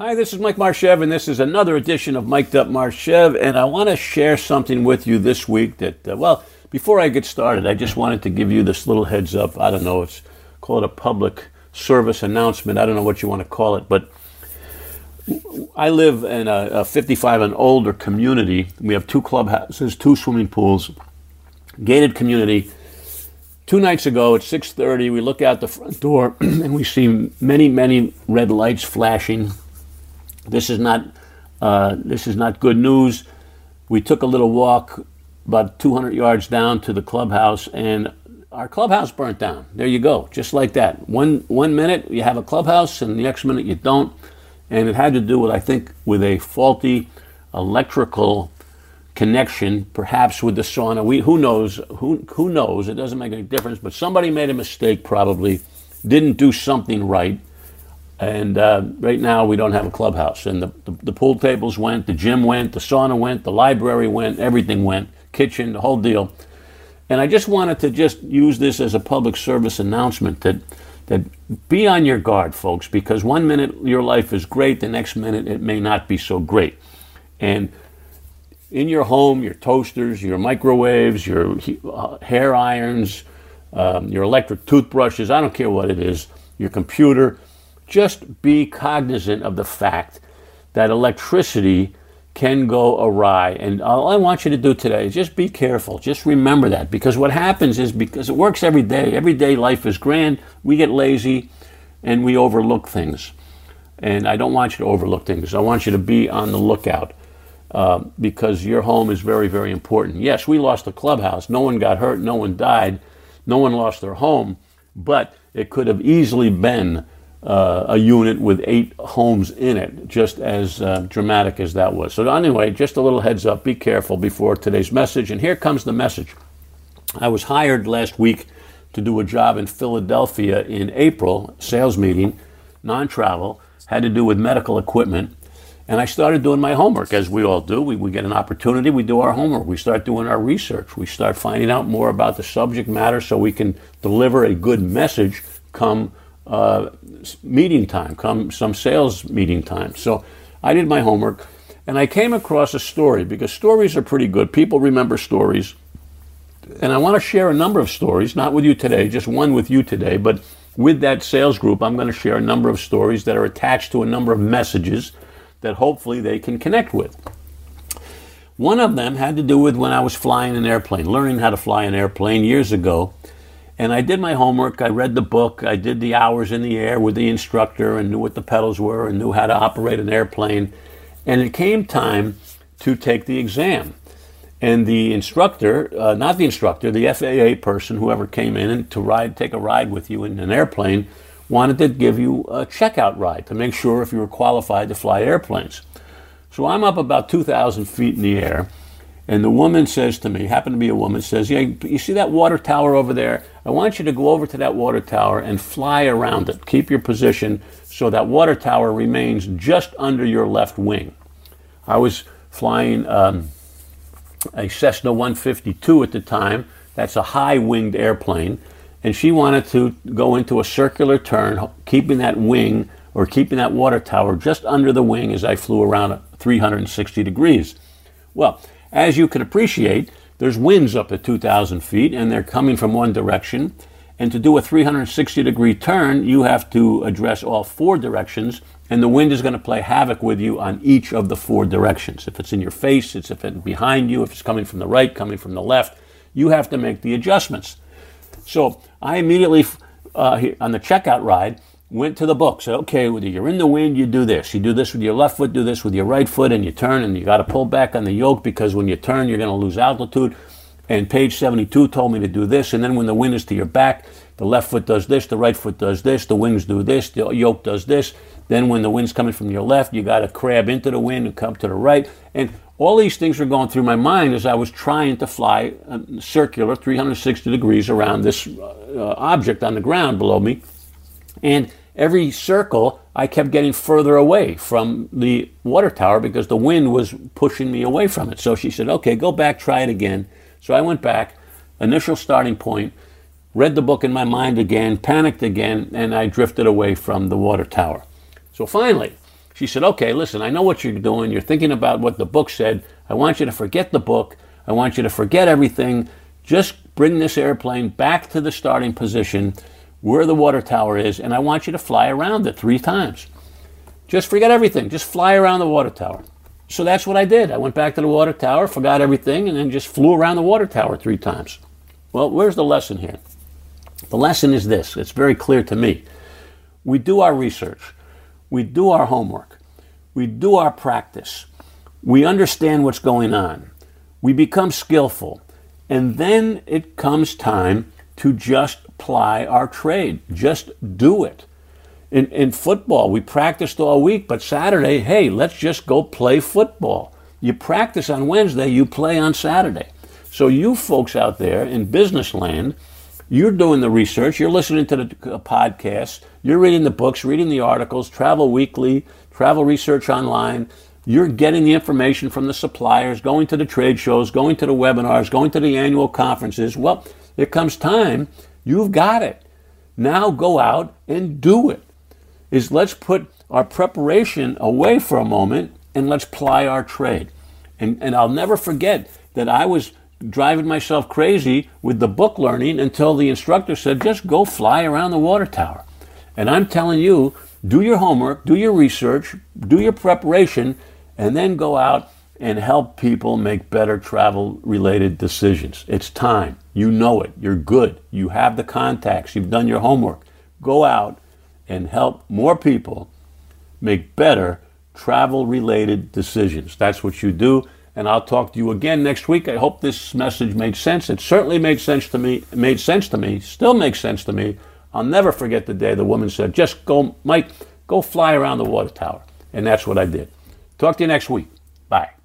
Hi, this is Mike Marchev, and this is another edition of Mike'd Up Marchev, and I want to share something with you this week that, before I get started, I just wanted to give you this little heads up. I don't know, call it a public service announcement. I don't know what you want to call it, but I live in a 55 and older community. We have two clubhouses, two swimming pools, gated community. 2 nights ago at 6:30, we look out the front door, and we see many, many red lights flashing. This is not good news. We took a little walk about 200 yards down to the clubhouse, and our clubhouse burnt down. There you go, just like that. One minute you have a clubhouse, and the next minute you don't. And it had to do with, I think, with a faulty electrical connection, perhaps with the sauna. Who knows? It doesn't make any difference. But somebody made a mistake, probably didn't do something right. And right now we don't have a clubhouse. And the pool tables went, the gym went, the sauna went, the library went, everything went, kitchen, the whole deal. And I just wanted to just use this as a public service announcement that be on your guard, folks, because 1 minute your life is great, the next minute it may not be so great. And in your home, your toasters, your microwaves, your hair irons, your electric toothbrushes, I don't care what it is, your computer, just be cognizant of the fact that electricity can go awry. And all I want you to do today is just be careful. Just remember that. Because what happens is, because it works every day. Every day life is grand. We get lazy and we overlook things. And I don't want you to overlook things. I want you to be on the lookout because your home is very, very important. Yes, we lost the clubhouse. No one got hurt. No one died. No one lost their home. But it could have easily been a unit with 8 homes in it, just as dramatic as that was. So anyway, just a little heads up, be careful before today's message. And here comes the message. I was hired last week to do a job in Philadelphia in April, sales meeting, non-travel, had to do with medical equipment. And I started doing my homework, as we all do. We get an opportunity, we do our homework. We start doing our research. We start finding out more about the subject matter so we can deliver a good message come meeting time, come some sales meeting time. So I did my homework, and I came across a story, because stories are pretty good. People remember stories. And I want to share a number of stories, not with you today, just one with you today, but with that sales group, I'm going to share a number of stories that are attached to a number of messages that hopefully they can connect with. One of them had to do with when I was flying an airplane, learning how to fly an airplane years ago. And I did my homework, I read the book, I did the hours in the air with the instructor and knew what the pedals were and knew how to operate an airplane. And it came time to take the exam. And the instructor, the FAA person, whoever came in to take a ride with you in an airplane, wanted to give you a checkout ride to make sure if you were qualified to fly airplanes. So I'm up about 2,000 feet in the air. And the woman says to me, happened to be a woman, says, yeah, you see that water tower over there? I want you to go over to that water tower and fly around it. Keep your position so that water tower remains just under your left wing. I was flying a Cessna 152 at the time. That's a high-winged airplane. And she wanted to go into a circular turn, keeping that water tower just under the wing as I flew around at 360 degrees. Well, as you can appreciate, there's winds up at 2,000 feet, and they're coming from one direction. And to do a 360-degree turn, you have to address all 4 directions, and the wind is going to play havoc with you on each of the 4 directions. If it's in your face, if it's behind you, if it's coming from the right, coming from the left, you have to make the adjustments. So I immediately, on the checkout ride, went to the book, said, okay, whether you're in the wind, you do this. You do this with your left foot, do this with your right foot, and you turn, and you got to pull back on the yoke because when you turn, you're going to lose altitude. And page 72 told me to do this, and then when the wind is to your back, the left foot does this, the right foot does this, the wings do this, the yoke does this. Then when the wind's coming from your left, you got to crab into the wind and come to the right. And all these things were going through my mind as I was trying to fly circular 360 degrees around this object on the ground below me. And every circle, I kept getting further away from the water tower because the wind was pushing me away from it. So she said, okay, go back, try it again. So I went back, initial starting point, read the book in my mind again, panicked again, and I drifted away from the water tower. So finally, She said, okay, listen, I know what you're doing. You're thinking about what the book said. I want you to forget the book. I want you to forget everything. Just bring this airplane back to the starting position where the water tower is, and I want you to fly around it 3 times. Just forget everything. Just fly around the water tower. So that's what I did. I went back to the water tower, forgot everything, and then just flew around the water tower 3 times. Well, where's the lesson here? The lesson is this. It's very clear to me. We do our research. We do our homework. We do our practice. We understand what's going on. We become skillful. And then it comes time to just ply our trade. Just do it. In football, we practiced all week, but Saturday, hey, let's just go play football. You practice on Wednesday, you play on Saturday. So you folks out there in business land, you're doing the research, you're listening to the podcasts, you're reading the books, reading the articles, Travel Weekly, Travel Research Online. You're getting the information from the suppliers, going to the trade shows, going to the webinars, going to the annual conferences. Well, there comes time, you've got it. Now go out and do it. Is let's put our preparation away for a moment and let's ply our trade. And I'll never forget that I was driving myself crazy with the book learning until the instructor said, just go fly around the water tower. And I'm telling you, do your homework, do your research, do your preparation, and then go out and help people make better travel-related decisions. It's time. You know it. You're good. You have the contacts. You've done your homework. Go out and help more people make better travel-related decisions. That's what you do, and I'll talk to you again next week. I hope this message made sense. It certainly made sense to me, still makes sense to me. I'll never forget the day the woman said, just go, Mike, go fly around the water tower, and that's what I did. Talk to you next week. Bye.